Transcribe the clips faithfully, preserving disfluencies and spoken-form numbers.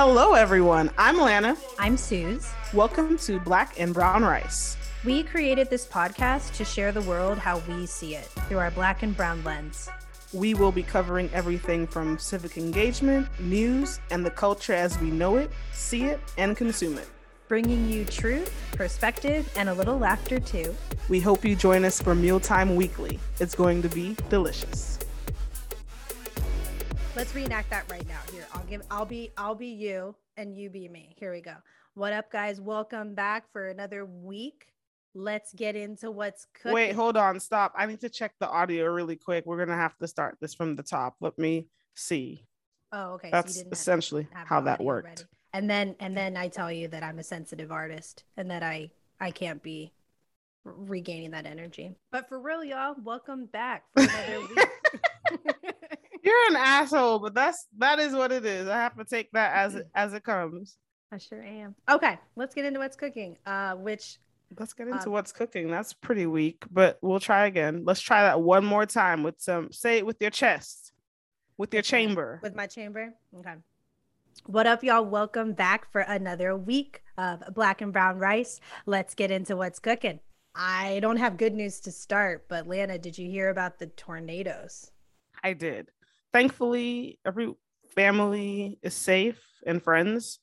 Hello, everyone. I'm Lana. I'm Suze. Welcome to Black and Brown Rice. We created this podcast to share the world how we see it through our black and brown lens. We will be covering everything from civic engagement, news, and the culture as we know it, see it, and consume it. Bringing you truth, perspective, and a little laughter, too. We hope you join us for Mealtime Weekly. It's going to be delicious. Let's reenact that right now. Here, I'll give, I'll be, I'll be you, and you be me. Here we go. What up, guys? Welcome back for another week. Let's get into what's cooking. Wait, hold on, stop. I need to check the audio really quick. We're gonna have to start this from the top. Let me see. Oh, okay. That's so you didn't essentially have, have how that worked. Ready. And then, and then I tell you that I'm a sensitive artist, and that I, I can't be re- regaining that energy. But for real, y'all, welcome back for another week. You're an asshole, but that's that is what it is. I have to take that as as it comes. I sure am. Okay, let's get into what's cooking. Uh, which let's get into um, what's cooking. That's pretty weak, but we'll try again. Let's try that one more time with some. Say it with your chest, with your chamber. With my chamber. Okay. What up, y'all? Welcome back for another week of Black and Brown Rice. Let's get into what's cooking. I don't have good news to start, but Lana, did you hear about the tornadoes? I did. Thankfully, every family is safe and friends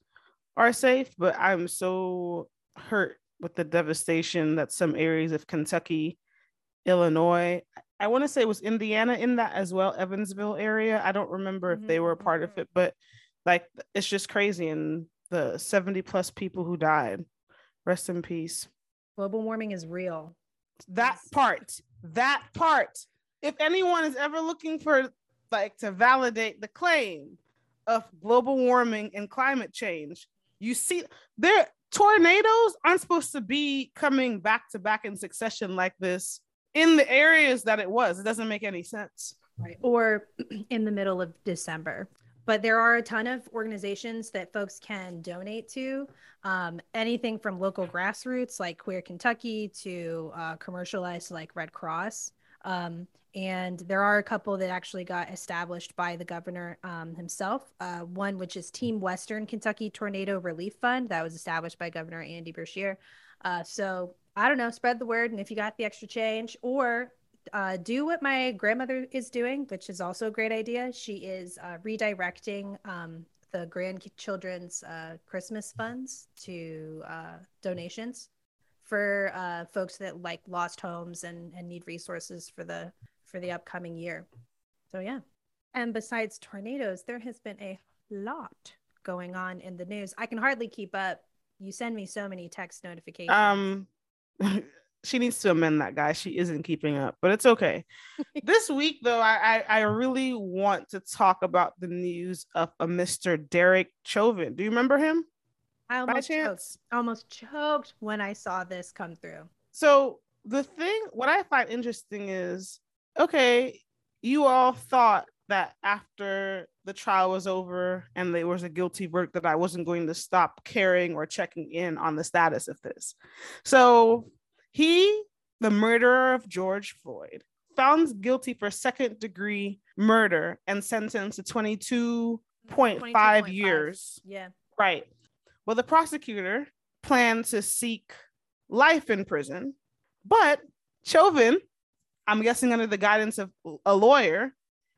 are safe, but I'm so hurt with the devastation that some areas of Kentucky, Illinois, I want to say it was Indiana in that as well, Evansville area. I don't remember if they were a part of it, but like, it's just crazy. And the seventy plus people who died, rest in peace. Global warming is real. That part, that part. If anyone is ever looking for like to validate the claim of global warming and climate change, you see there tornadoes aren't supposed to be coming back to back in succession like this in the areas that it was. It doesn't make any sense. Right. Or in the middle of December. But there are a ton of organizations that folks can donate to, um, anything from local grassroots like Queer Kentucky to uh, commercialized like Red Cross. Um, and there are a couple that actually got established by the governor um, himself. Uh, one, which is Team Western Kentucky Tornado Relief Fund, that was established by Governor Andy Beshear. Uh, so I don't know, spread the word. And if you got the extra change, or uh, do what my grandmother is doing, which is also a great idea. She is uh, redirecting um, the grandchildren's uh, Christmas funds to uh, donations for uh, folks that like lost homes and, and need resources for the for the upcoming year. So yeah. And besides tornadoes, there has been a lot going on in the news. I can hardly keep up. You send me so many text notifications. Um, she needs to amend that, guy. She isn't keeping up, but it's okay. This week though, I, I I really want to talk about the news of a Mister Derek Chauvin. Do you remember him? I almost choked, almost choked when I saw this come through. So the thing, what I find interesting is, okay, you all thought that after the trial was over and there was a guilty verdict that I wasn't going to stop caring or checking in on the status of this. So he, the murderer of George Floyd, found guilty for second degree murder and sentenced to twenty-two point five years. Yeah. Right. Well, the prosecutor planned to seek life in prison, but Chauvin, I'm guessing under the guidance of a lawyer,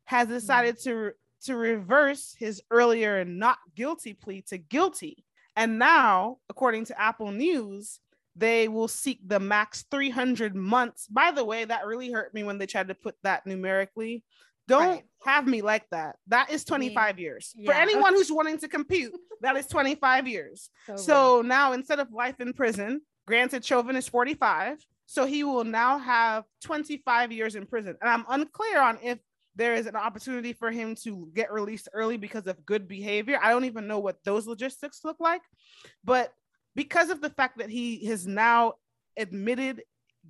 has decided to, to reverse his earlier not guilty plea to guilty. And now, according to Apple News, they will seek the max three hundred months. By the way, that really hurt me when they tried to put that numerically. Don't right. have me like that. That is twenty-five I mean, years. Yeah. For anyone who's wanting to compute, that is twenty-five years. So, so now instead of life in prison, granted Chauvin is forty-five. So he will now have twenty-five years in prison. And I'm unclear on if there is an opportunity for him to get released early because of good behavior. I don't even know what those logistics look like. But because of the fact that he has now admitted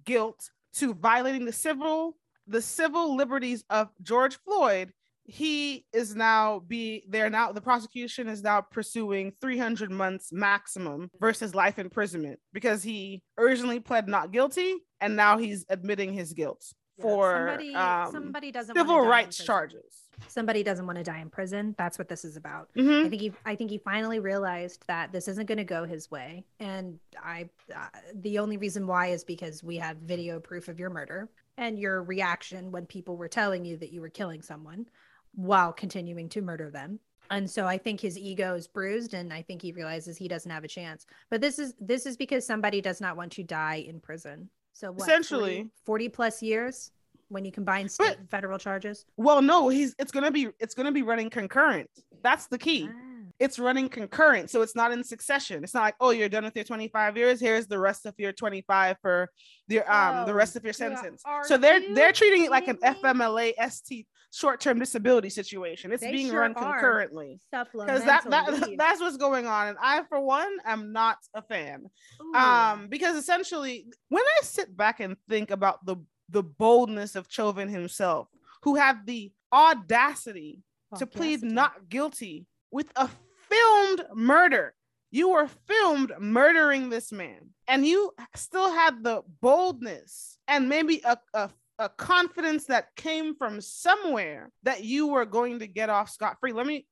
guilt to violating the civil the civil liberties of George Floyd, he is now be there now. The prosecution is now pursuing three hundred months maximum versus life imprisonment because he originally pled not guilty. And now he's admitting his guilt yeah, for somebody, um, somebody doesn't civil rights charges. somebody doesn't want to die in prison. That's what this is about. Mm-hmm. I think he, I think he finally realized that this isn't going to go his way. And I, uh, the only reason why is because we have video proof of your murder and your reaction when people were telling you that you were killing someone while continuing to murder them. And so I think his ego is bruised, and I think he realizes he doesn't have a chance. But this is this is because somebody does not want to die in prison. So what, essentially, forty plus years when you combine state but, and federal charges. Well, no, he's it's gonna be it's gonna be running concurrent. That's the key. Ah. It's running concurrent, so it's not in succession. It's not like, oh, you're done with your twenty-five years. Here's the rest of your twenty-five for the um oh, the rest of your sentence. Yeah, so they're they're treating it like an F M L A S T short-term disability situation. It's being sure run concurrently because that, that that's what's going on. And I, for one, am not a fan. Ooh. Um, because essentially, when I sit back and think about the the boldness of Chauvin himself, who had the audacity oh, to plead audacity. not guilty with a filmed murder. You were filmed murdering this man, and you still had the boldness and maybe a, a, a confidence that came from somewhere that you were going to get off scot-free. Let me,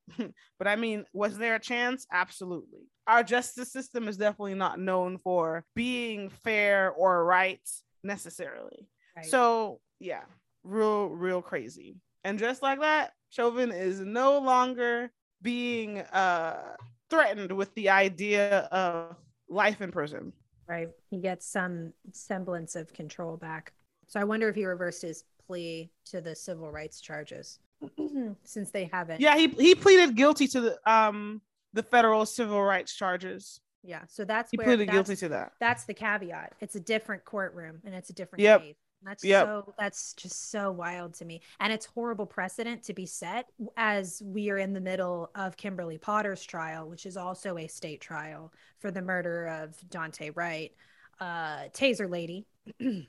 but I mean, was there a chance? Absolutely. Our justice system is definitely not known for being fair or right necessarily. Right. So yeah, real, real crazy. And just like that, Chauvin is no longer being uh threatened with the idea of life in prison. Right. He gets some semblance of control back. So I wonder if he reversed his plea to the civil rights charges since they haven't. Yeah, he he pleaded guilty to the um the federal civil rights charges. Yeah. So that's he where pleaded that's, guilty to that. That's the caveat. It's a different courtroom and it's a different yep. case. That's yep. so that's just so wild to me. And it's horrible precedent to be set as we are in the middle of Kimberly Potter's trial, which is also a state trial for the murder of Dante Wright, uh, Taser Lady. and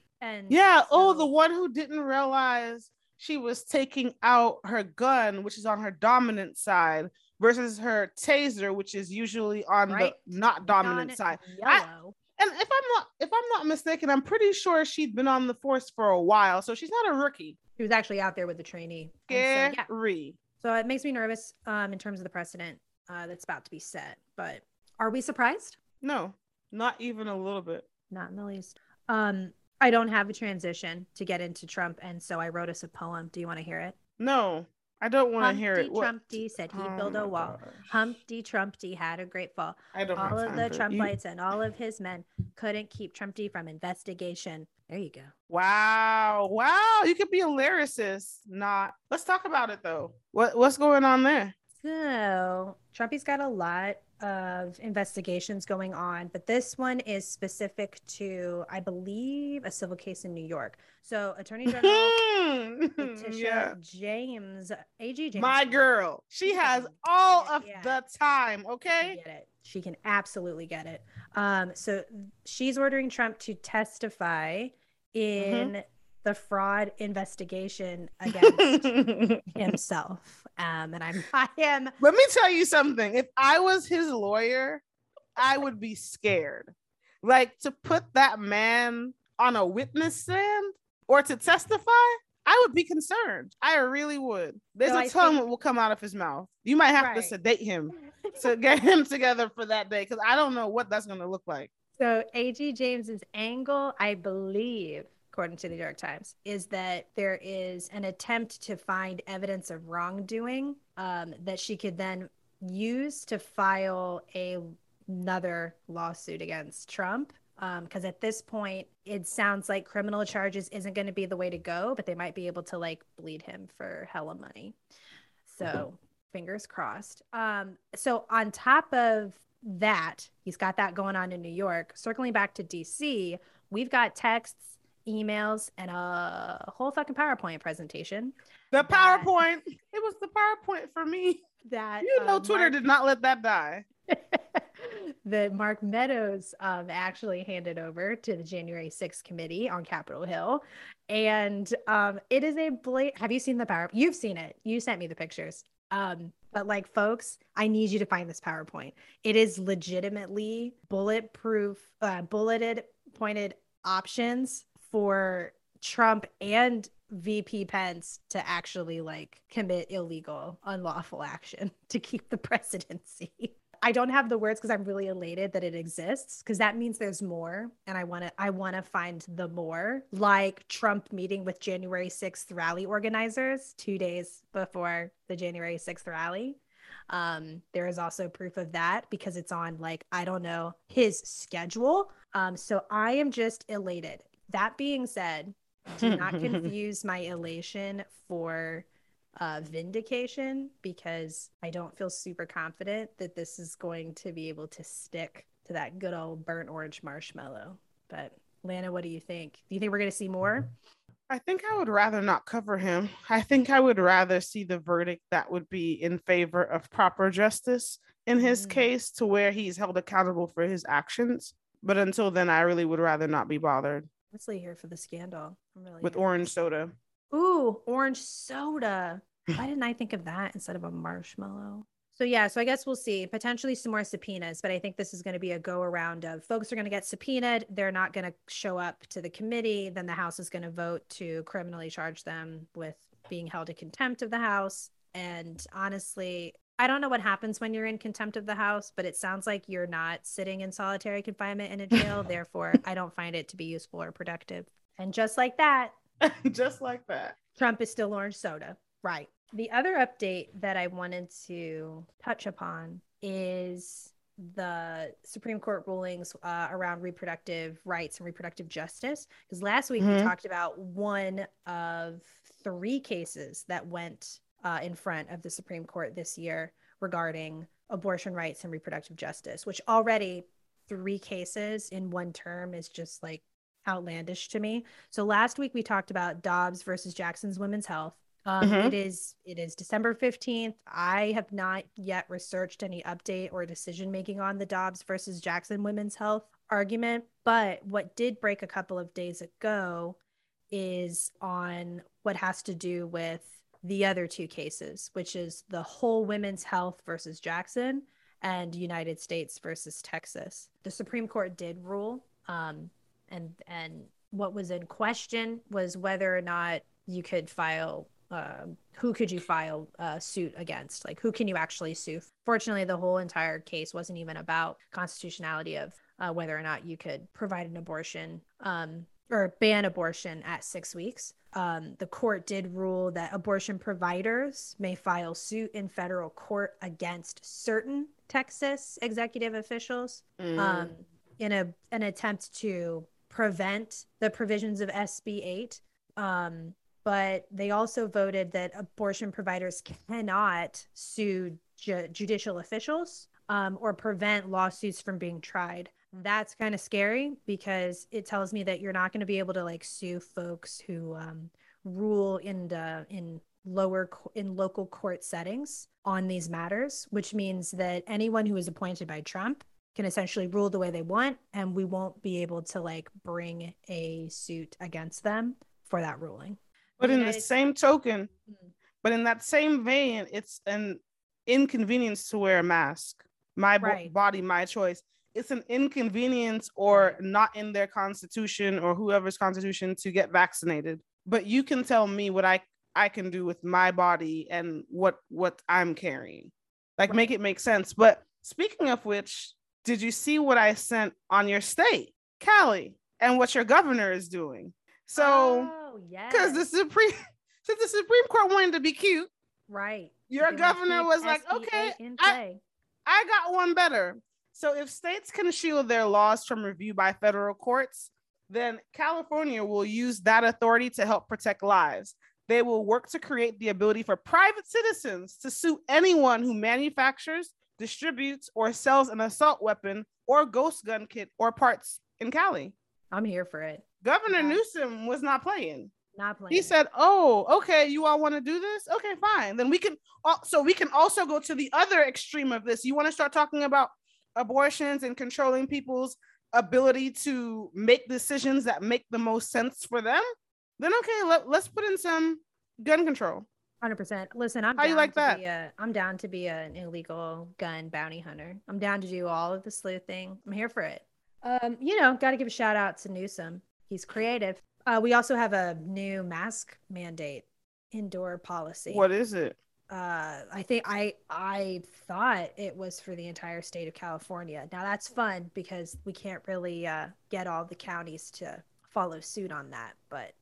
Yeah. So- oh, the one who didn't realize she was taking out her gun, which is on her dominant side, versus her taser, which is usually on right. the not dominant non- side. Yellow. I- And if I'm not if I'm not mistaken, I'm pretty sure she'd been on the force for a while, so she's not a rookie. She was actually out there with the trainee. Scary. So, yeah. so it makes me nervous um, in terms of the precedent uh, that's about to be set. But are we surprised? No, not even a little bit. Not in the least. Um, I don't have a transition to get into Trump, and so I wrote us a poem. Do you want to hear it? No. I don't want to hear it. Humpty Trumpty said he oh built a wall. Gosh. Humpty Trumpty had a great fall. I don't all of the Trumplites you. and all of his men couldn't keep Trumpty from investigation. There you go. Wow. Wow. You could be a lyricist. Not. Let's talk about it, though. What What's going on there? So Trumpy's got a lot of investigations going on, but this one is specific to, I believe, a civil case in New York. So Attorney General Letitia yeah. James, A G James. My girl. She has all of yeah. the time, okay? She can get it. She can absolutely get it. Um, so she's ordering Trump to testify in mm-hmm. the fraud investigation against himself. Um, and I'm, I am. Let me tell you something. If I was his lawyer, I would be scared. Like, to put that man on a witness stand or to testify, I would be concerned. I really would. There's so a I tongue think- that will come out of his mouth. You might have right. to sedate him to get him together for that day, because I don't know what that's going to look like. So A G James's angle, I believe, according to the New York Times, is that there is an attempt to find evidence of wrongdoing um, that she could then use to file a, another lawsuit against Trump. Because um, at this point, it sounds like criminal charges isn't going to be the way to go, but they might be able to like bleed him for hella money. So fingers crossed. Um, so on top of that, he's got that going on in New York. Circling back to D C, we've got texts, emails, and a whole fucking PowerPoint presentation. The PowerPoint. That, it was the PowerPoint for me. That you know, uh, Twitter Mark, did not let that die. That Mark Meadows um, actually handed over to the January sixth committee on Capitol Hill, and um, it is a bla- Have you seen the PowerPoint? You've seen it. You sent me the pictures. Um, but like, folks, I need you to find this PowerPoint. It is legitimately bulletproof, uh, bulleted, pointed options for Trump and V P Pence to actually like commit illegal, unlawful action to keep the presidency. I don't have the words because I'm really elated that it exists, because that means there's more, and I want to I want to find the more, like Trump meeting with January sixth rally organizers two days before the January sixth rally. Um, there is also proof of that because it's on, like, I don't know, his schedule. Um, so I am just elated. That being said, do not confuse my elation for uh, vindication, because I don't feel super confident that this is going to be able to stick to that good old burnt orange marshmallow. But Lana, what do you think? Do you think we're going to see more? I think I would rather not cover him. I think I would rather see the verdict that would be in favor of proper justice in his mm. case, to where he's held accountable for his actions. But until then, I really would rather not be bothered. Honestly, here for the scandal. I'm really with here. Orange soda. Ooh, orange soda. Why didn't I think of that instead of a marshmallow? So yeah, so I guess we'll see potentially some more subpoenas, but I think this is going to be a go around of folks are going to get subpoenaed. They're not going to show up to the committee. Then the House is going to vote to criminally charge them with being held in contempt of the House. And honestly, I don't know what happens when you're in contempt of the House, but it sounds like you're not sitting in solitary confinement in a jail. Therefore, I don't find it to be useful or productive. And just like that, just like that, Trump is still orange soda. Right. The other update that I wanted to touch upon is the Supreme Court rulings uh, around reproductive rights and reproductive justice. Because last week mm-hmm. we talked about one of three cases that went uh, in front of the Supreme Court this year regarding abortion rights and reproductive justice, which already three cases in one term is just like outlandish to me. So last week we talked about Dobbs versus Jackson Women's Health. Um, mm-hmm. It is it is December fifteenth. I have not yet researched any update or decision making on the Dobbs versus Jackson Women's Health argument. But what did break a couple of days ago is on what has to do with the other two cases, which is the whole Women's Health versus Jackson and United States versus Texas. The Supreme Court did rule, um, and and what was in question was whether or not you could file. Uh, who could you file a suit against? Like, who can you actually sue? Fortunately, the whole entire case wasn't even about constitutionality of uh, whether or not you could provide an abortion um, or ban abortion at six weeks. Um, the court did rule that abortion providers may file suit in federal court against certain Texas executive officials mm. um, in a an attempt to prevent the provisions of S B eight. Um, But they also voted that abortion providers cannot sue ju- judicial officials um, or prevent lawsuits from being tried. That's kind of scary because it tells me that you're not going to be able to like sue folks who um, rule in the, in lower co- in local court settings on these matters, which means that anyone who is appointed by Trump can essentially rule the way they want, and we won't be able to like bring a suit against them for that ruling. But in the same token, but in that same vein, it's an inconvenience to wear a mask. My right. body, my choice. It's an inconvenience or not in their constitution or whoever's constitution to get vaccinated. But you can tell me what I, I can do with my body and what, what I'm carrying. Like, right. make it make sense. But speaking of which, did you see what I sent on your state, Cali, and what your governor is doing? So... Oh. Because yes. the Supreme, since the Supreme Court wanted to be cute, right? Your Doing governor was like, "Okay, I, I got one better." So if states can shield their laws from review by federal courts, then California will use that authority to help protect lives. They will work to create the ability for private citizens to sue anyone who manufactures, distributes, or sells an assault weapon or ghost gun kit or parts in Cali. I'm here for it. Governor yeah. Newsom was not playing. Not playing. He said, "Oh, okay, you all want to do this? Okay, fine. Then we can. All, so we can also go to the other extreme of this. You want to start talking about abortions and controlling people's ability to make decisions that make the most sense for them? Then okay, let, let's put in some gun control." one hundred percent. Listen, I'm. How down you like to that? Be a, I'm down to be a, an illegal gun bounty hunter. I'm down to do all of the sleuthing. I'm here for it. Um, you know, got to give a shout out to Newsom. He's creative. Uh, we also have a new mask mandate indoor policy. What is it? Uh, I think I I thought it was for the entire state of California. Now that's fun because we can't really uh, get all the counties to follow suit on that. But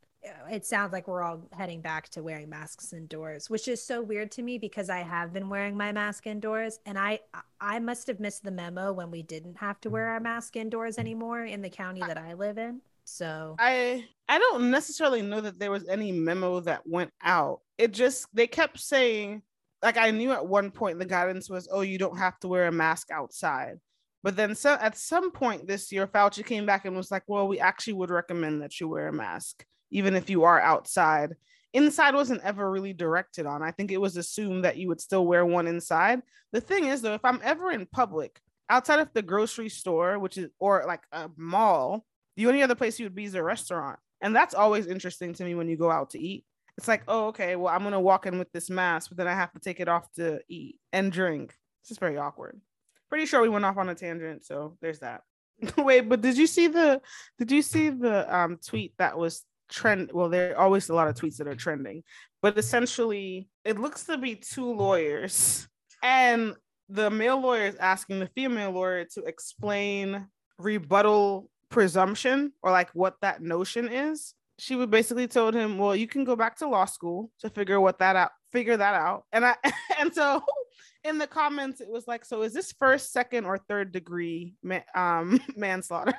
it sounds like we're all heading back to wearing masks indoors, which is so weird to me because I have been wearing my mask indoors, and I I must have missed the memo when we didn't have to wear our mask indoors anymore in the county that I live in. So I I don't necessarily know that there was any memo that went out. It just, they kept saying, like, I knew at one point the guidance was, oh, you don't have to wear a mask outside. But then so at some point this year, Fauci came back and was like, well, we actually would recommend that you wear a mask, even if you are outside. Inside wasn't ever really directed on. I think it was assumed that you would still wear one inside. The thing is, though, if I'm ever in public, outside of the grocery store, which is, or like a mall, the only other place you would be is a restaurant. And that's always interesting to me when you go out to eat. It's like, oh, okay, well, I'm going to walk in with this mask, but then I have to take it off to eat and drink. It's just very awkward. Pretty sure we went off on a tangent, so there's that. Wait, but did you see the, did you see the um, tweet that was trend? Well, there are always a lot of tweets that are trending, but essentially it looks to be two lawyers, and the male lawyer is asking the female lawyer to explain rebuttal presumption, or like what that notion is. She would basically told him, well, you can go back to law school to figure what that out, figure that out. And I, and so in the comments, it was like, so is this first, second, or third degree ma- um, manslaughter?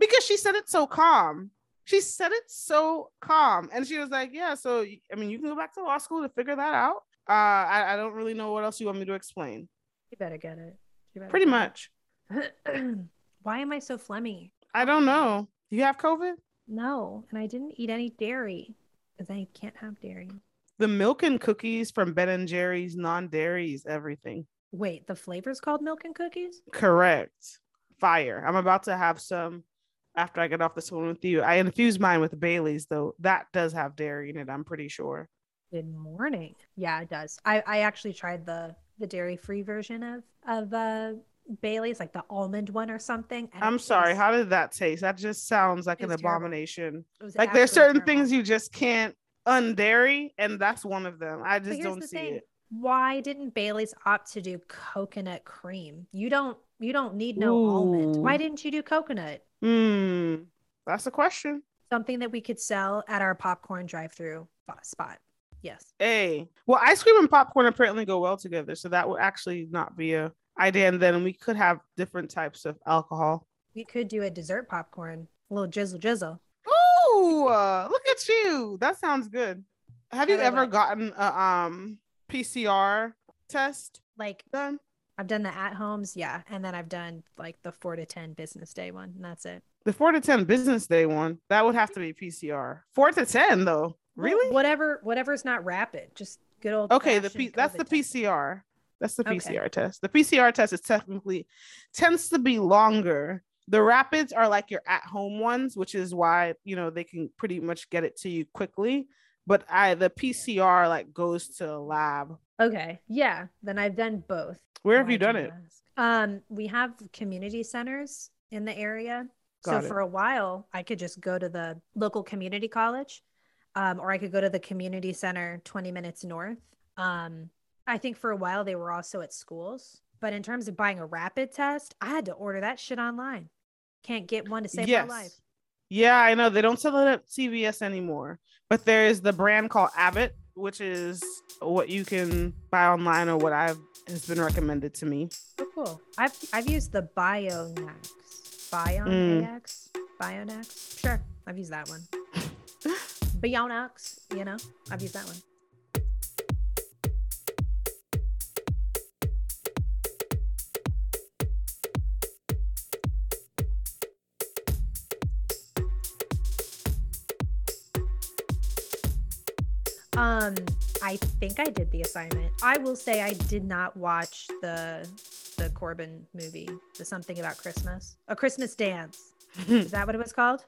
Because she said it so calm. She said it so calm. And she was like, yeah, so, I mean, you can go back to law school to figure that out. Uh, I, I don't really know what else you want me to explain. You better get it. You better Pretty get much. It. Why am I so phlegmy? I don't know. You have COVID? No, and I didn't eat any dairy because I can't have dairy. The milk and cookies from Ben and Jerry's, non-dairies, everything. Wait, the flavor's called milk and cookies? Correct. Fire. I'm about to have some after I get off this one with you. I infused mine with Bailey's, though. That does have dairy in it, I'm pretty sure. Good morning. Yeah, it does. I, I actually tried the, the dairy-free version of, of uh, Bailey's, like the almond one or something. I'm sorry, tastes... how did that taste? That just sounds like an terrible. Abomination. Like there's certain terrible. Things you just can't undairy, and that's one of them. I just don't see thing. It. Why didn't Bailey's opt to do coconut cream? You don't you don't need no Ooh. Almond. Why didn't you do coconut? Hmm. That's a question. Something that we could sell at our popcorn drive-through spot. Yes. Hey. Well, ice cream and popcorn apparently go well together, so that would actually not be a idea. And then we could have different types of alcohol. We could do a dessert popcorn, a little jizzle jizzle. Ooh, uh, look at you. That sounds good. Have you ever gotten a um P C R test? Like done? I've done the at homes, yeah. And then I've done like the four to ten business day one, and that's it. The four to ten business day one, that would have to be P C R. Four to ten though. Really? Whatever whatever's not rapid, just good old Okay, the P- that's the P C R. That's the P C R okay. test. The P C R test is technically tends to be longer. The rapids are like your at-home ones, which is why, you know, they can pretty much get it to you quickly. But I the P C R like goes to a lab. Okay. Yeah. Then I've done both. Where have why you done it? Um, we have community centers in the area. Got so it. For a while, I could just go to the local community college, um, or I could go to the community center twenty minutes north. Um, I think for a while they were also at schools, but in terms of buying a rapid test, I had to order that shit online. Can't get one to save yes. my life. Yeah, I know. They don't sell it at C V S anymore, but there is the brand called Abbott, which is what you can buy online, or what I've has been recommended to me. Oh, cool. I've I've used the Bionax. Bionax? Mm. Bionax? Sure. I've used that one. Bionax, you know, I've used that one. Um, I think I did the assignment. I will say I did not watch the the Corbin movie, the something about Christmas, A Christmas Dance. Is that what it was called?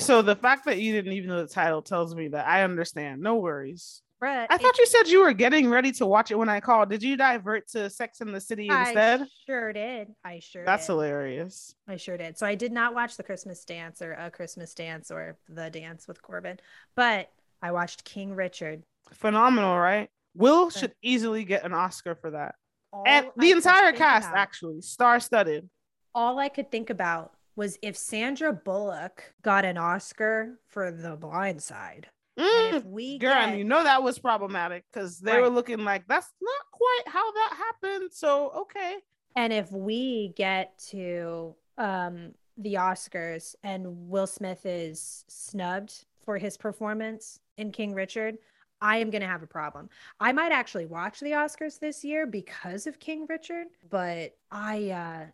So the fact that you didn't even know the title tells me that I understand. No worries. Brett. I thought you said you were getting ready to watch it when I called. Did you divert to Sex and the City I instead? I sure did. I sure That's did. hilarious. I sure did. So I did not watch The Christmas Dance or A Christmas Dance or The Dance with Corbin, but I watched King Richard. Phenomenal, right? Will okay. should easily get an Oscar for that. All and I the entire cast, about, actually, star-studded. All I could think about was if Sandra Bullock got an Oscar for The Blind Side. Mm, if we girl, get... you know that was problematic because they right. were looking like, that's not quite how that happened. So, okay. And if we get to um, the Oscars and Will Smith is snubbed for his performance in King Richard, I am going to have a problem. I might actually watch the Oscars this year because of King Richard, but I, uh,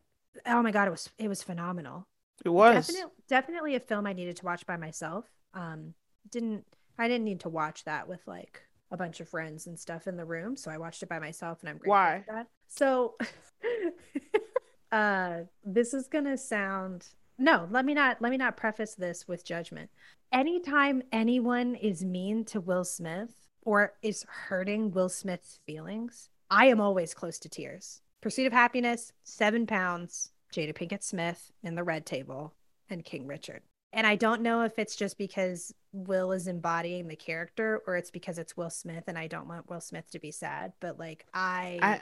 oh my God, it was, it was phenomenal. It was Definite, definitely a film I needed to watch by myself. Um, didn't, I didn't need to watch that with like a bunch of friends and stuff in the room. So I watched it by myself and I'm grateful Why? for that. So uh, this is going to sound, no, let me not, let me not preface this with judgment. Anytime anyone is mean to Will Smith or is hurting Will Smith's feelings, I am always close to tears. Pursuit of Happiness, Seven Pounds, Jada Pinkett Smith in the Red Table, and King Richard. And I don't know if it's just because Will is embodying the character or it's because it's Will Smith and I don't want Will Smith to be sad. But like I,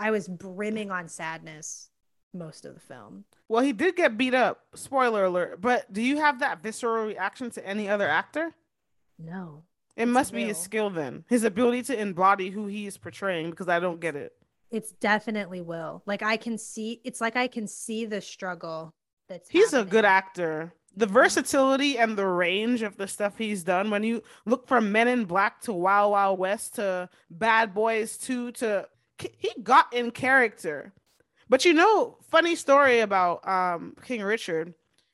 I, I was brimming on sadness most of the film. Well, he did get beat up. Spoiler alert. But do you have that visceral reaction to any other actor? No. It must real. be his skill then. His ability to embody who he is portraying, because I don't get it. It's definitely Will. Like I can see, it's like I can see the struggle that's He's happening. a good actor. The versatility and the range of the stuff he's done, when you look from Men in Black to Wild Wild West to Bad Boys two, to he got in character. But you know, funny story about um, King Richard,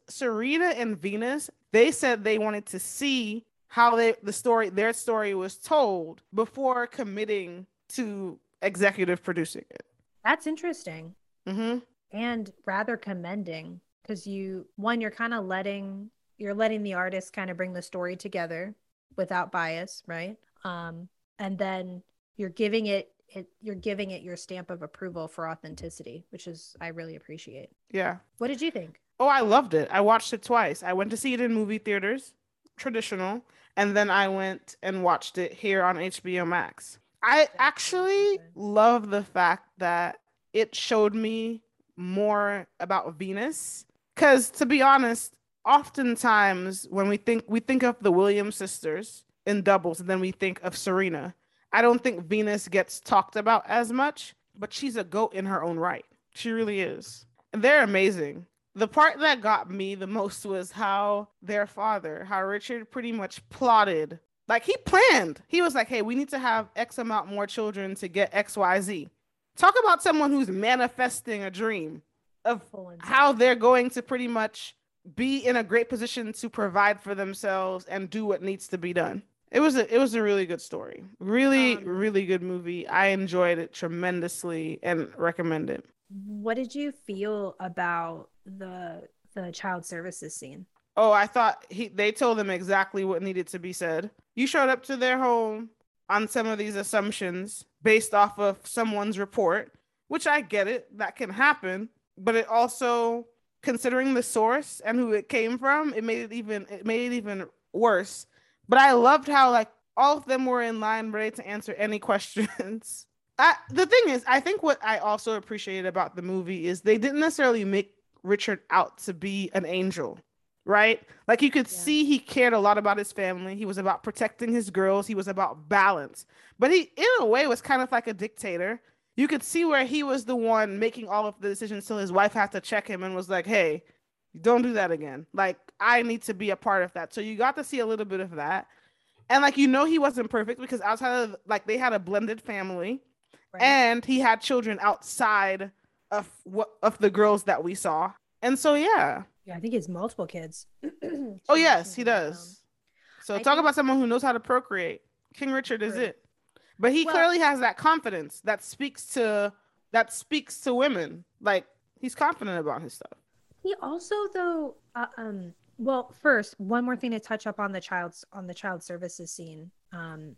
Serena and Venus, they said they wanted to see how they the story their story was told before committing to executive producing it. That's interesting. Mm-hmm. And rather commending. Because you, one, you're kind of letting, you're letting the artist kind of bring the story together without bias, right? Um, and then you're giving it, it, you're giving it your stamp of approval for authenticity, which is, I really appreciate. Yeah. What did you think? Oh, I loved it. I watched it twice. I went to see it in movie theaters, traditional, and then I went and watched it here on H B O Max. I That's actually amazing. love the fact that it showed me more about Venus. Because to be honest, oftentimes when we think we think of the Williams sisters in doubles, and then we think of Serena. I don't think Venus gets talked about as much, but she's a goat in her own right. She really is. And they're amazing. The part that got me the most was how their father, how Richard pretty much plotted. Like he planned. He was like, hey, we need to have X amount more children to get X, Y, Z. Talk about someone who's manifesting a dream of how they're going to pretty much be in a great position to provide for themselves and do what needs to be done. It was a, it was a really good story. Really, um, really good movie. I enjoyed it tremendously and recommend it. What did you feel about the the child services scene? Oh, I thought he, they told them exactly what needed to be said. You showed up to their home on some of these assumptions based off of someone's report, which I get it, that can happen. But it also, considering the source and who it came from, it made it even it made it even worse. But I loved how like all of them were in line ready to answer any questions. I, the thing is, I think what I also appreciated about the movie is they didn't necessarily make Richard out to be an angel, right? Like you could yeah. see he cared a lot about his family. He was about protecting his girls. He was about balance. But he, in a way, was kind of like a dictator. You could see where he was the one making all of the decisions till his wife had to check him and was like, hey, don't do that again. Like, I need to be a part of that. So you got to see a little bit of that. And like, you know, he wasn't perfect because outside of like, they had a blended family right. and he had children outside of what of the girls that we saw. And so, yeah. Yeah, I think he has multiple kids. Oh, yes, he does. So I talk think- about someone who knows how to procreate. King Richard is right. it. But he well, clearly has that confidence that speaks to that speaks to women. Like he's confident about his stuff. He also, though, uh, um, well, first, one more thing to touch up on the child's on the child services scene. Um,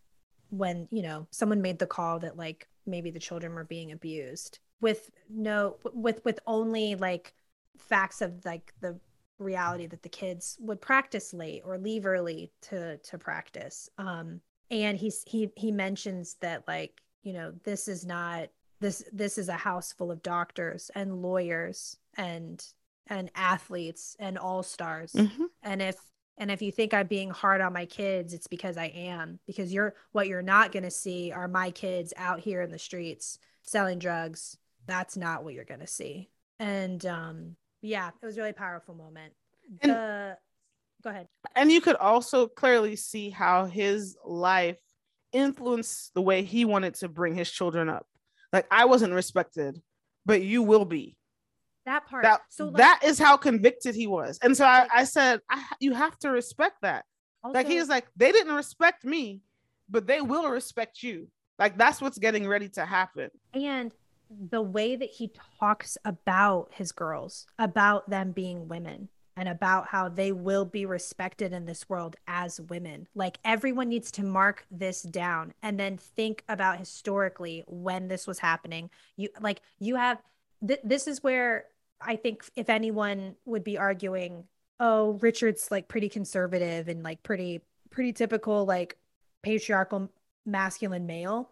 when, you know, someone made the call that like maybe the children were being abused with no, with, with only like facts of like the reality that the kids would practice late or leave early to, to practice. Um, and he's, he, he mentions that like, you know, this is not, this, this is a house full of doctors and lawyers and, and athletes and all-stars. Mm-hmm. And if, and if you think I'm being hard on my kids, it's because I am, because you're, what you're not going to see are my kids out here in the streets selling drugs. That's not what you're going to see. And, um, yeah, it was a really powerful moment. And, the, go ahead. And you could also clearly see how his life influenced the way he wanted to bring his children up. Like, I wasn't respected, but you will be. That part. That, so like, that is how convicted he was. And so I, I said, I, you have to respect that. Also, like, he was like, they didn't respect me, but they will respect you. Like, that's what's getting ready to happen. And the way that he talks about his girls, about them being women and about how they will be respected in this world as women. Like, everyone needs to mark this down and then think about historically when this was happening. You like, you have, th- this is where I think if anyone would be arguing, oh, Richard's like pretty conservative and like pretty, pretty typical, like patriarchal masculine male,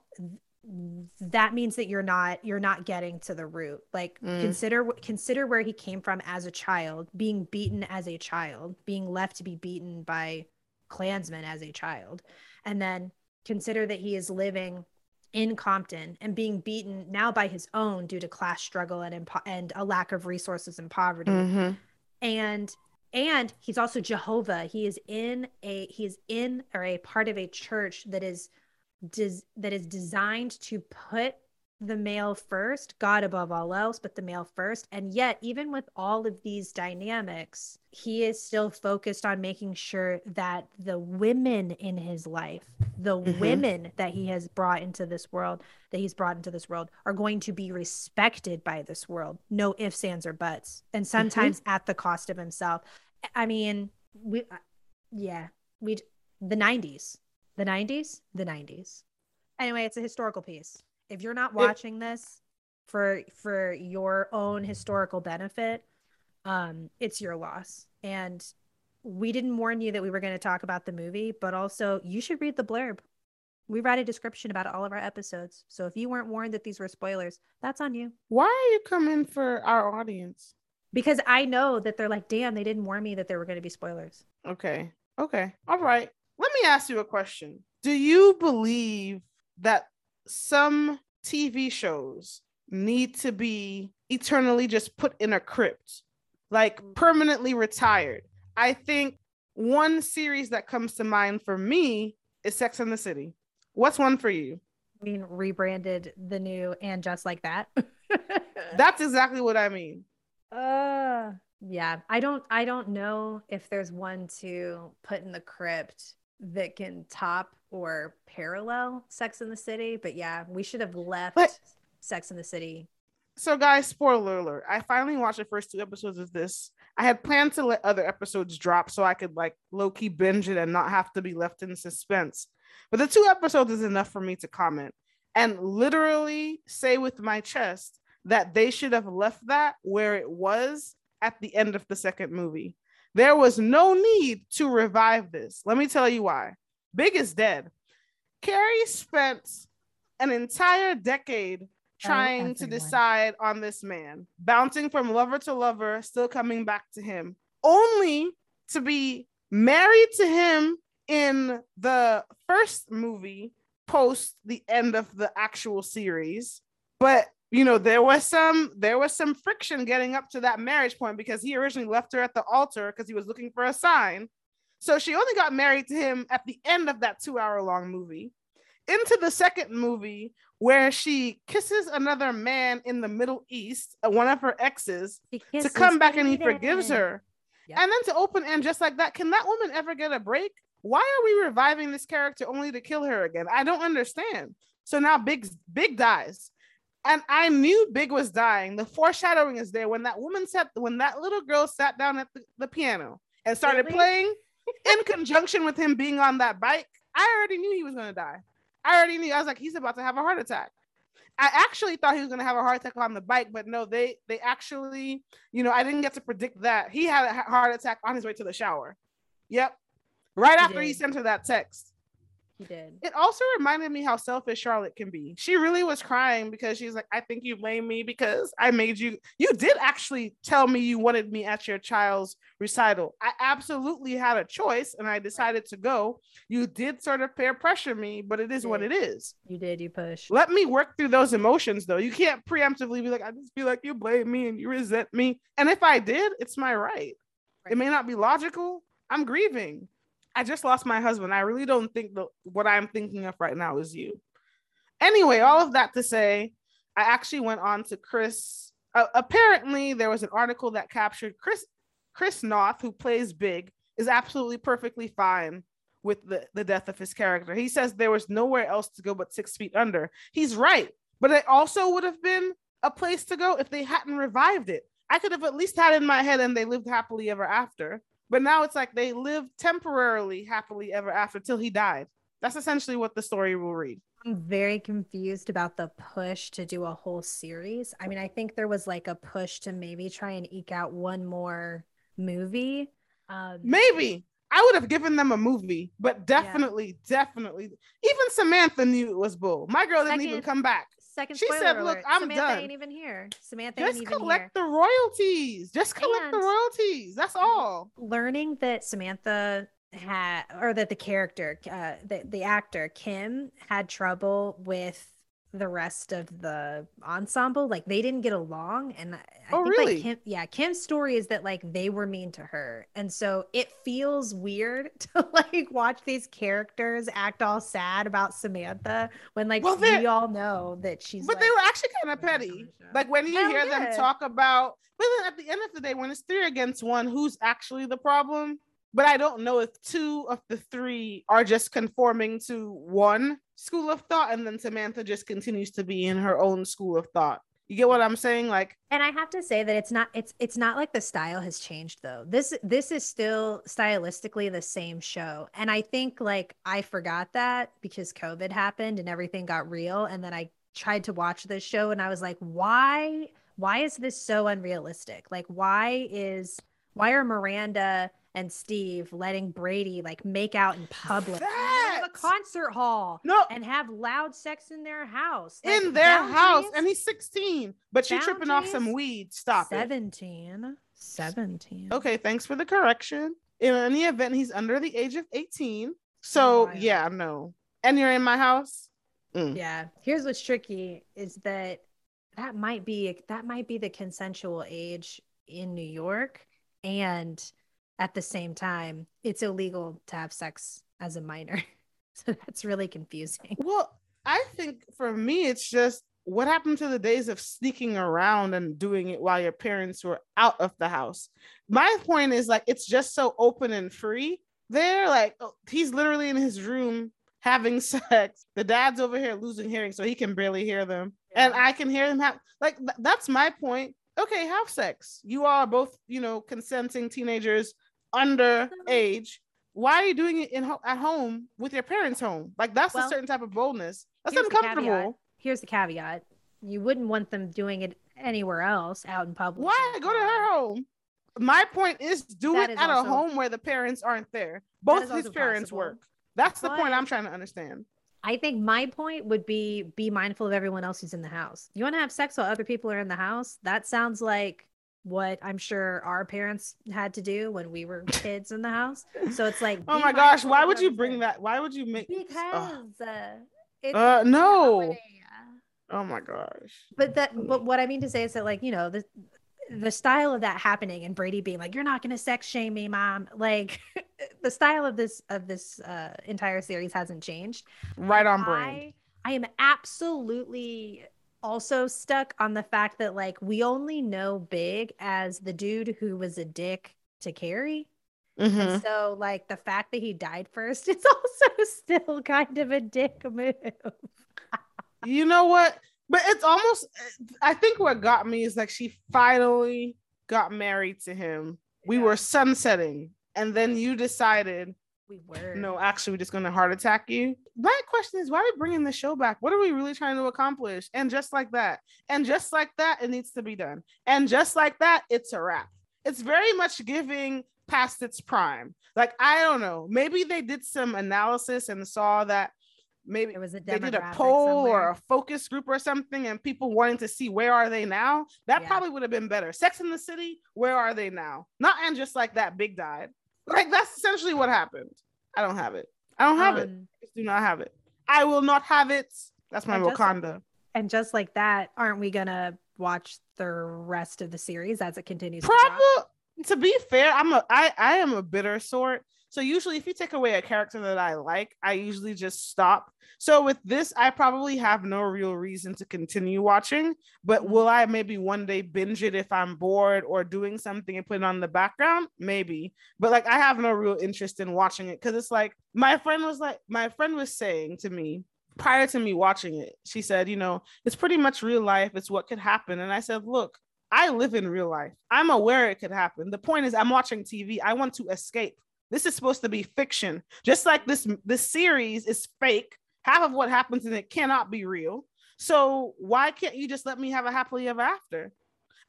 that means that you're not you're not getting to the root. Like, mm. consider consider where he came from as a child, being beaten as a child, being left to be beaten by Klansmen as a child, and then consider that he is living in Compton and being beaten now by his own due to class struggle and impo- and a lack of resources and poverty. Mm-hmm. And and he's also Jehovah. He is in a he is in or a part of a church that is. Des- that is designed to put the male first, God above all else, but the male first. And yet, even with all of these dynamics, he is still focused on making sure that the women in his life, the mm-hmm. women that he has brought into this world, that he's brought into this world, are going to be respected by this world. No ifs, ands, or buts. And sometimes mm-hmm. at the cost of himself. I mean, we, yeah, we, the nineties. The nineties, the nineties. Anyway, it's a historical piece. If you're not watching this for for your own historical benefit, um, it's your loss. And we didn't warn you that we were going to talk about the movie, but also you should read the blurb. We write a description about all of our episodes. So if you weren't warned that these were spoilers, that's on you. Why are you coming for our audience? Because I know that they're like, damn, they didn't warn me that there were going to be spoilers. Okay. Okay. All right. Let me ask you a question. Do you believe that some T V shows need to be eternally just put in a crypt, like permanently retired? I think one series that comes to mind for me is Sex and the City. What's one for you? I mean, rebranded the new and Just Like That. That's exactly what I mean. Uh, yeah, I don't, I don't know if there's one to put in the crypt that can top or parallel Sex and the City, but yeah, we should have left but, Sex and the City. So guys, spoiler alert, I finally watched the first two episodes of this. I had planned to let other episodes drop so I could like low-key binge it and not have to be left in suspense, but the two episodes is enough for me to comment and literally say with my chest that they should have left that where it was at the end of the second movie. There was no need to revive this. Let me tell you why. Big is dead. Carrie spent an entire decade trying to decide on this man, bouncing from lover to lover, still coming back to him, only to be married to him in the first movie post the end of the actual series. But you know, there was some there was some friction getting up to that marriage point because he originally left her at the altar because he was looking for a sign. So she only got married to him at the end of that two hour long movie. Into the second movie where she kisses another man in the Middle East, one of her exes, to come back and he forgives her. Yep. And then to open end just like that. Can that woman ever get a break? Why are we reviving this character only to kill her again? I don't understand. So now Big, Big dies. And I knew Big was dying. The foreshadowing is there. When that woman sat, when that little girl sat down at the, the piano and started really? playing in conjunction with him being on that bike, I already knew he was going to die. I already knew. I was like, he's about to have a heart attack. I actually thought he was going to have a heart attack on the bike, but no, they they actually, you know, I didn't get to predict that. He had a heart attack on his way to the shower. Yep. Right he after did. He sent her that text. He did. It also reminded me how selfish Charlotte can be. She really was crying because she's like, I think you blamed me because I made you. You did actually tell me you wanted me at your child's recital. I absolutely had a choice and I decided to go. You did sort of peer pressure me, but it is what it is. You did. You pushed. Let me work through those emotions though. You can't preemptively be like, I just feel like you blame me and you resent me. And if I did, it's my right. Right. It may not be logical. I'm grieving. I just lost my husband. I really don't think the, what I'm thinking of right now is you. Anyway, all of that to say, I actually went on to Chris. Uh, apparently, there was an article that captured Chris Chris Noth, who plays Big, is absolutely perfectly fine with the, the death of his character. He says there was nowhere else to go but Six Feet Under. He's right. But it also would have been a place to go if they hadn't revived it. I could have at least had in my head and they lived happily ever after. But now it's like they lived temporarily happily ever after till he died. That's essentially what the story will read. I'm very confused about the push to do a whole series. I mean, I think there was like a push to maybe try and eke out one more movie. Um, maybe. I would have given them a movie, but definitely, yeah. definitely. Even Samantha knew it was bull. My girl didn't second, even come back. Second she said, alert. Look, I'm Samantha done. Samantha ain't even here. Samantha Just ain't even here. Just collect the royalties. Just collect and the royalties. That's all. Learning that Samantha had, or that the character, uh, the, the actor, Kim, had trouble with the rest of the ensemble. Like, they didn't get along. And I, I oh, think really? like Kim, yeah, Kim's story is that like they were mean to her. And so it feels weird to like watch these characters act all sad about Samantha when like well, we all know that she's But like, they were actually kind of petty. Like when you Hell hear yeah. them talk about, but then at the end of the day, when it's three against one, who's actually the problem? But I don't know if two of the three are just conforming to one school of thought, and then Samantha just continues to be in her own school of thought. You get what I'm saying? Like, and I have to say that it's not it's it's not like the style has changed though. This this is still stylistically the same show. And I think like I forgot that because COVID happened and everything got real. And then I tried to watch this show and I was like, why why is this so unrealistic? Like why is why are Miranda and Steve letting Brady like make out in public in a concert hall no. and have loud sex in their house like, in their house and he's sixteen but she tripping off some weed stop seventeen it. seventeen okay thanks for the correction. In any event, he's under the age of eighteen, so oh, yeah no and you're in my house. mm. Yeah, here's what's tricky is that that might be that might be the consensual age in New York, and at the same time, it's illegal to have sex as a minor. So that's really confusing. Well, I think for me, it's just what happened to the days of sneaking around and doing it while your parents were out of the house. My point is like, it's just so open and free there. Like oh, he's literally in his room having sex. The dad's over here losing hearing, so he can barely hear them. Yeah. And I can hear them have like, th- that's my point. Okay, have sex. You are both, you know, consenting teenagers. Underage, why are you doing it in ho- at home with your parents' home? Like that's well, a certain type of boldness. That's here's uncomfortable. The here's the caveat: you wouldn't want them doing it anywhere else, out in public. Why go to her home? My point is, do that it is at also, a home where the parents aren't there. Both his parents possible. Work. That's but, the point I'm trying to understand. I think my point would be be mindful of everyone else who's in the house. You want to have sex while other people are in the house? That sounds like what I'm sure our parents had to do when we were kids in the house. So it's like, oh my gosh, why would you bring that? Why would you make? Because oh. uh, it's uh, no. Oh my gosh. But that, but what I mean to say is that, like, you know, the the style of that happening and Brady being like, "You're not gonna sex shame me, mom." Like, the style of this of this uh, entire series hasn't changed. Right on brand. I, I am absolutely. Also stuck on the fact that like we only know Big as the dude who was a dick to Carrie. Mm-hmm. And so like the fact that he died first is also still kind of a dick move. You know what? But it's almost, I think what got me is like she finally got married to him. Yeah. We were sunsetting and then you decided We were. No, actually, we're just going to heart attack you. Black question is, why are we bringing the show back? What are we really trying to accomplish? And just like that. And just like that, it needs to be done. And just like that, it's a wrap. It's very much giving past its prime. Like, I don't know. Maybe they did some analysis and saw that maybe it was a they did a poll somewhere. Or a focus group or something, and people wanting to see where are they now. That yeah. probably would have been better. Sex in the City, where are they now? Not and just like that, Big died. Like, that's essentially what happened. I don't have it. I don't have um, it. I just do not have it. I will not have it. That's my and Wakanda. Just, and just like that, aren't we gonna watch the rest of the series as it continues? Probably. To be fair, I'm a I I am a bitter sort. So usually if you take away a character that I like, I usually just stop. So with this, I probably have no real reason to continue watching, but will I maybe one day binge it if I'm bored or doing something and put it on the background? Maybe. But like, I have no real interest in watching it, because it's like, my friend was like, my friend was saying to me prior to me watching it, she said, you know, it's pretty much real life. It's what could happen. And I said, look, I live in real life. I'm aware it could happen. The point is, I'm watching T V. I want to escape. This is supposed to be fiction. Just like this, this series is fake. Half of what happens in it cannot be real. So why can't you just let me have a happily ever after?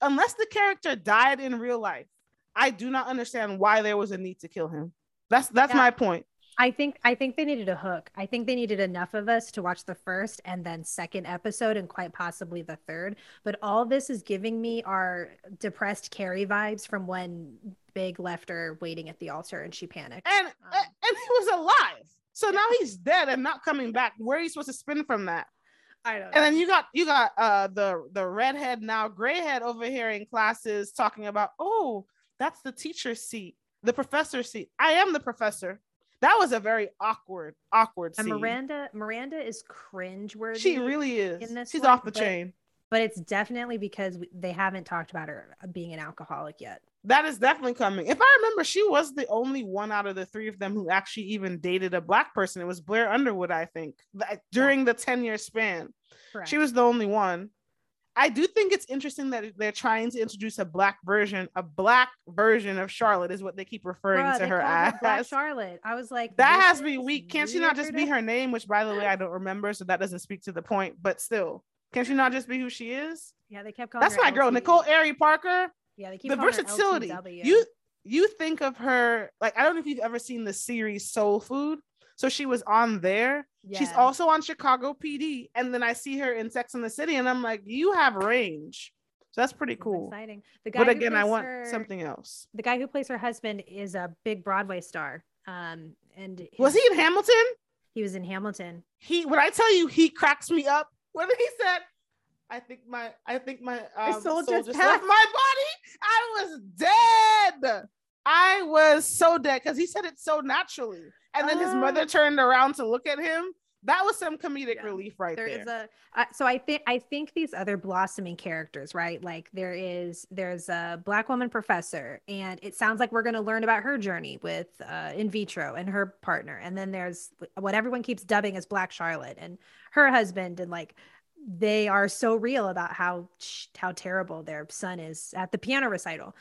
Unless the character died in real life, I do not understand why there was a need to kill him. That's that's yeah. my point. I think I think they needed a hook. I think they needed enough of us to watch the first and then second episode and quite possibly the third. But all this is giving me are depressed Carrie vibes from when Big left her waiting at the altar and she panicked. And um, and he was alive. So now he's dead and not coming back. Where are you supposed to spin from that? I don't know. And then you got you got uh the the redhead, now grayhead, over here in classes talking about, oh, that's the teacher's seat, the professor's seat. I am the professor. That was a very awkward, awkward scene. And Miranda, Miranda is cringeworthy. She really is. In this She's one, off the but, chain. But it's definitely because we, they haven't talked about her being an alcoholic yet. That is definitely coming. If I remember, she was the only one out of the three of them who actually even dated a black person. It was Blair Underwood, I think, during the ten-year span. Correct. She was the only one. I do think it's interesting that they're trying to introduce a black version, a black version of Charlotte is what they keep referring Bruh, to her as. Black Charlotte. I was like, that has to be weak. Can't she not just be her name? Which, by the way, I don't remember, so that doesn't speak to the point. But still, can she not just be who she is? Yeah, they kept calling. That's her my L T W. Girl, Nicole Arie Parker. Yeah, they keep the calling versatility. Her L T W. You you think of her like, I don't know if you've ever seen the series Soul Food. So she was on there. Yeah. She's also on Chicago P D. And then I see her in Sex and the City and I'm like, you have range. So that's pretty cool. Exciting. The guy but again, I want her, something else. The guy who plays her husband is a big Broadway star. Um, and his, Was he in Hamilton? He was in Hamilton. He, when I tell you, he cracks me up. When he said, I think my, I think my, um, my soul, soul just, just left my body. I was dead. I was so dead because he said it so naturally. And then uh, his mother turned around to look at him. That was some comedic yeah, relief right there. There is a, uh, so I think, I think these other blossoming characters, right? Like there is, there's a black woman professor and it sounds like we're going to learn about her journey with uh, in vitro and her partner. And then there's what everyone keeps dubbing as Black Charlotte and her husband. And like, they are so real about how, how terrible their son is at the piano recital.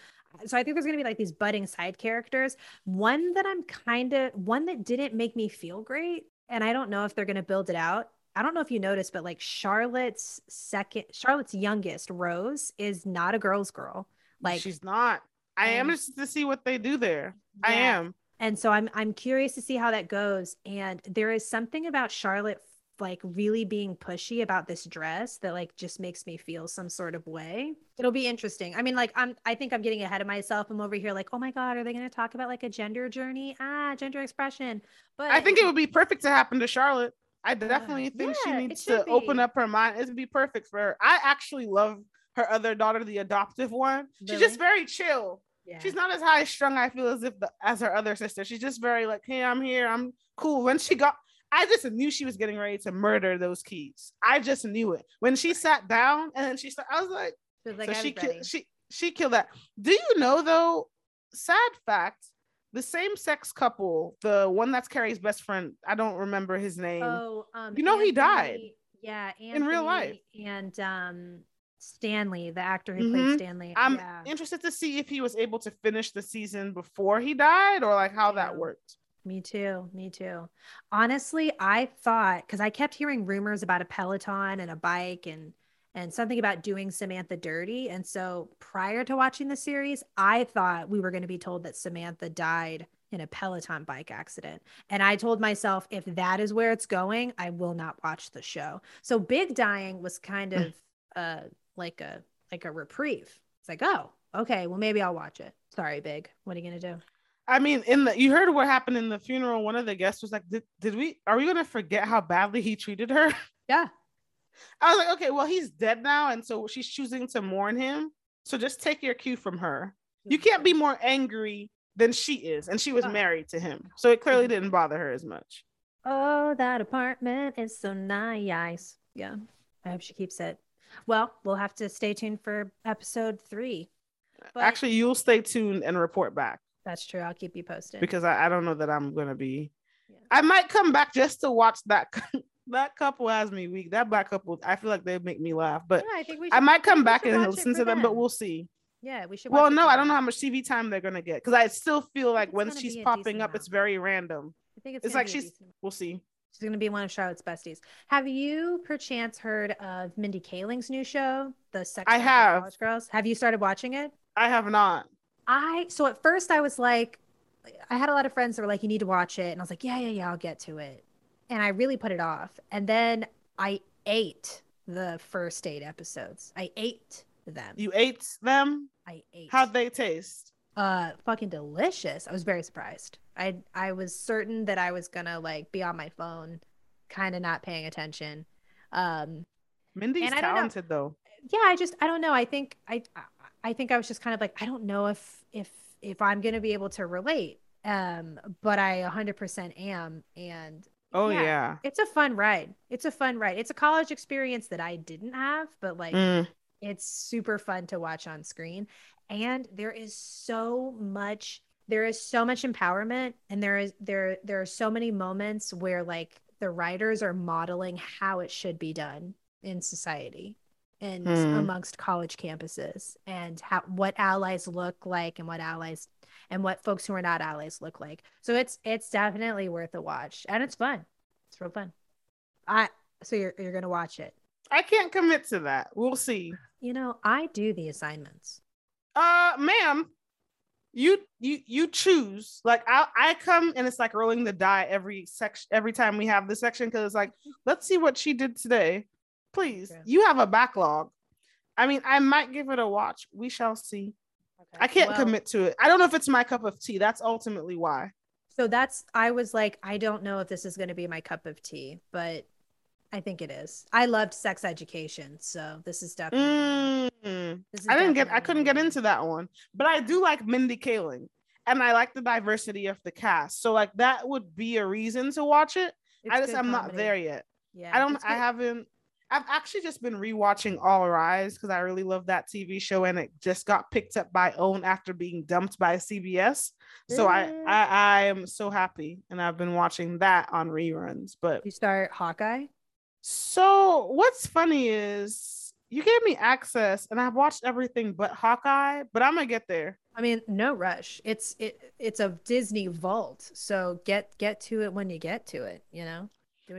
So I think there's going to be like these budding side characters. One that I'm kind of, one that didn't make me feel great. And I don't know if they're going to build it out. I don't know if you noticed, but like Charlotte's second, Charlotte's youngest, Rose, is not a girl's girl. Like she's not. I am interested to see what they do there. Yeah. I am. And so I'm, I'm curious to see how that goes. And there is something about Charlotte like really being pushy about this dress that like just makes me feel some sort of way. It'll be interesting. I mean, like I'm, I think I'm getting ahead of myself. I'm over here like, oh my God, are they going to talk about like a gender journey? Ah, gender expression. But I think it would be perfect to happen to Charlotte. I definitely uh, think yeah, she needs to be. Open up her mind. It'd be perfect for her. I actually love her other daughter, the adoptive one. Really? She's just very chill. Yeah. She's not as high strung, I feel, as if the, as her other sister. She's just very like, hey, I'm here. I'm cool. When she got, I just knew she was getting ready to murder those keys. I just knew it. When she sat down and then she started, I was like, she was like, so she, ki- she, she killed that. Do you know though, sad fact, the same sex couple, the one that's Carrie's best friend, I don't remember his name. Oh, um, you know, Anthony, he died. Yeah. Anthony in real life. And um, Stanley, the actor who mm-hmm. played Stanley. I'm yeah. interested to see if he was able to finish the season before he died or like how yeah. that worked. Me too. Me too. Honestly, I thought, because I kept hearing rumors about a Peloton and a bike and and something about doing Samantha dirty. And so prior to watching the series, I thought we were going to be told that Samantha died in a Peloton bike accident. And I told myself, if that is where it's going, I will not watch the show. So Big dying was kind of uh, like a like a reprieve. It's like, oh, okay, well, maybe I'll watch it. Sorry, Big. What are you going to do? I mean, in the you heard what happened in the funeral. One of the guests was like, did, did we, are we going to forget how badly he treated her? Yeah. I was like, okay, well, he's dead now. And so she's choosing to mourn him. So just take your cue from her. You can't be more angry than she is. And she was married to him. So it clearly didn't bother her as much. Oh, that apartment is so nice. Yeah. I hope she keeps it. Well, we'll have to stay tuned for episode three. But- Actually, you'll stay tuned and report back. That's true. I'll keep you posted. Because I, I don't know that I'm going to be. Yeah. I might come back just to watch that. That couple has me weak. That black couple, I feel like they make me laugh. But yeah, I, think we should, I might come I back and listen to them, them, but we'll see. Yeah, we should. Watch well, no, I don't know how much T V time they're going to get. Because I still feel like when she's popping up, amount. It's very random. I think It's, it's like she's, we'll see. She's going to be one of Charlotte's besties. Have you perchance heard of Mindy Kaling's new show, The Sex I have. College Girls? Have you started watching it? I have not. I so at first I was like, I had a lot of friends that were like, you need to watch it. And I was like, yeah, yeah, yeah, I'll get to it. And I really put it off. And then I ate the first eight episodes. I ate them. You ate them? I ate. How'd they taste? Uh, fucking delicious. I was very surprised. I I was certain that I was gonna like be on my phone, kind of not paying attention. Um, Mindy's talented though. Yeah, I just I don't know. I think I. I I think I was just kind of like, I don't know if if if I'm going to be able to relate, um, but I one hundred percent am. And oh, yeah, yeah, it's a fun ride. It's a fun ride. It's a college experience that I didn't have, but like mm. it's super fun to watch on screen. And there is so much there is so much empowerment. And there is there there are so many moments where like the writers are modeling how it should be done in society. And mm. amongst college campuses and how what allies look like and what allies and what folks who are not allies look like. So it's it's definitely worth a watch and it's fun. It's real fun. I so you're you're gonna watch it. I can't commit to that. We'll see. You know, I do the assignments. Uh ma'am, you you you choose. Like I I come and it's like rolling the die every section every time we have this section because it's like, let's see what she did today. Please, you have a backlog. I mean, I might give it a watch. We shall see. Okay. I can't well, commit to it. I don't know if it's my cup of tea. That's ultimately why. So that's, I was like, I don't know if this is going to be my cup of tea, but I think it is. I loved Sex Education. So this is definitely. Mm-hmm. This is I didn't definitely get, I couldn't get into that one, but I do like Mindy Kaling and I like the diversity of the cast. So like that would be a reason to watch it. It's I just, I'm comedy. Not there yet. Yeah. I don't, I haven't. I've actually just been rewatching All Rise because I really love that T V show and it just got picked up by OWN after being dumped by C B S. So I, I I am so happy and I've been watching that on reruns. But you start Hawkeye? So what's funny is you gave me access and I've watched everything but Hawkeye, but I'm gonna get there. I mean, no rush. It's it it's a Disney vault. So get get to it when you get to it, you know?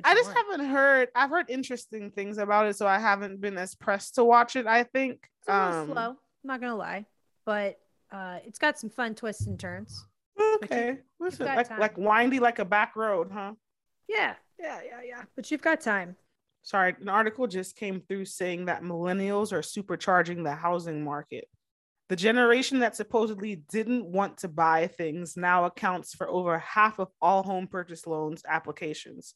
I just want. haven't heard I've heard interesting things about it, so I haven't been as pressed to watch it. I think it's a little um, slow, I'm not gonna lie, but uh it's got some fun twists and turns. Okay, you, like, like windy like a back road, huh? Yeah yeah yeah yeah but you've got time. Sorry, an article just came through saying that millennials are supercharging the housing market. The generation that supposedly didn't want to buy things now accounts for over half of all home purchase loans applications.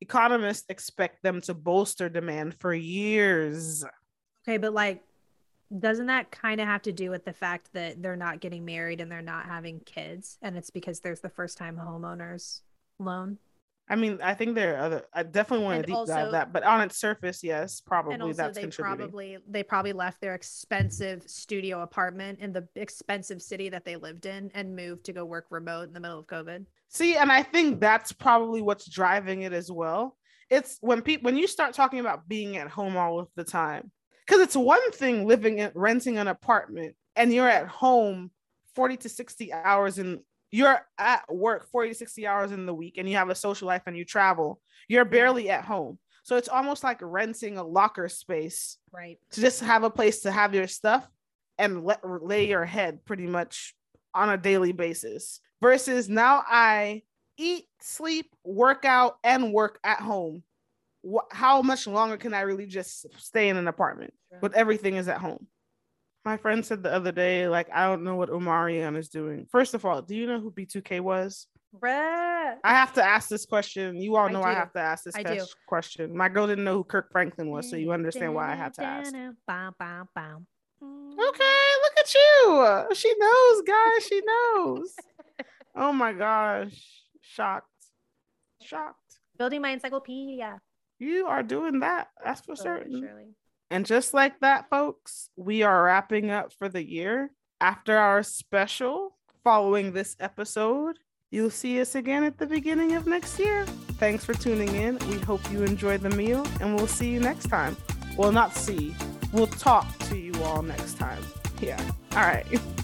Economists expect them to bolster demand for years. Okay, but like, doesn't that kind of have to do with the fact that they're not getting married and they're not having kids? And it's because there's the first-time homeowners loan? I mean, I think there are other, I definitely want to deep also, dive that, but on its surface, yes, probably and also that's they contributing. Probably, they probably left their expensive studio apartment in the expensive city that they lived in and moved to go work remote in the middle of COVID. See, and I think that's probably what's driving it as well. It's when people, when you start talking about being at home all of the time, because it's one thing living in, renting an apartment and you're at home forty to sixty hours in you're at work forty to sixty hours in the week and you have a social life and you travel, you're barely at home. So it's almost like renting a locker space, right? To just have a place to have your stuff and let, lay your head pretty much on a daily basis. Versus now I eat, sleep, work out, and work at home. How much longer can I really just stay in an apartment? Sure. But everything is at home. My friend said the other day, like, I don't know what Omarion is doing. First of all, do you know who B two K was? Bruh. I have to ask this question. You all know I, I have to ask this I question. Do. My girl didn't know who Kirk Franklin was, so you understand why I have to ask. Bow, bow, bow. Okay, look at you. She knows, guys. She knows. Oh, my gosh. Shocked. Shocked. Building my encyclopedia. You are doing that. That's for totally certain. Surely. And just like that, folks, we are wrapping up for the year. After our special following this episode, you'll see us again at the beginning of next year. Thanks for tuning in. We hope you enjoyed the meal, and we'll see you next time. Well, not see. We'll talk to you all next time. Yeah. All right.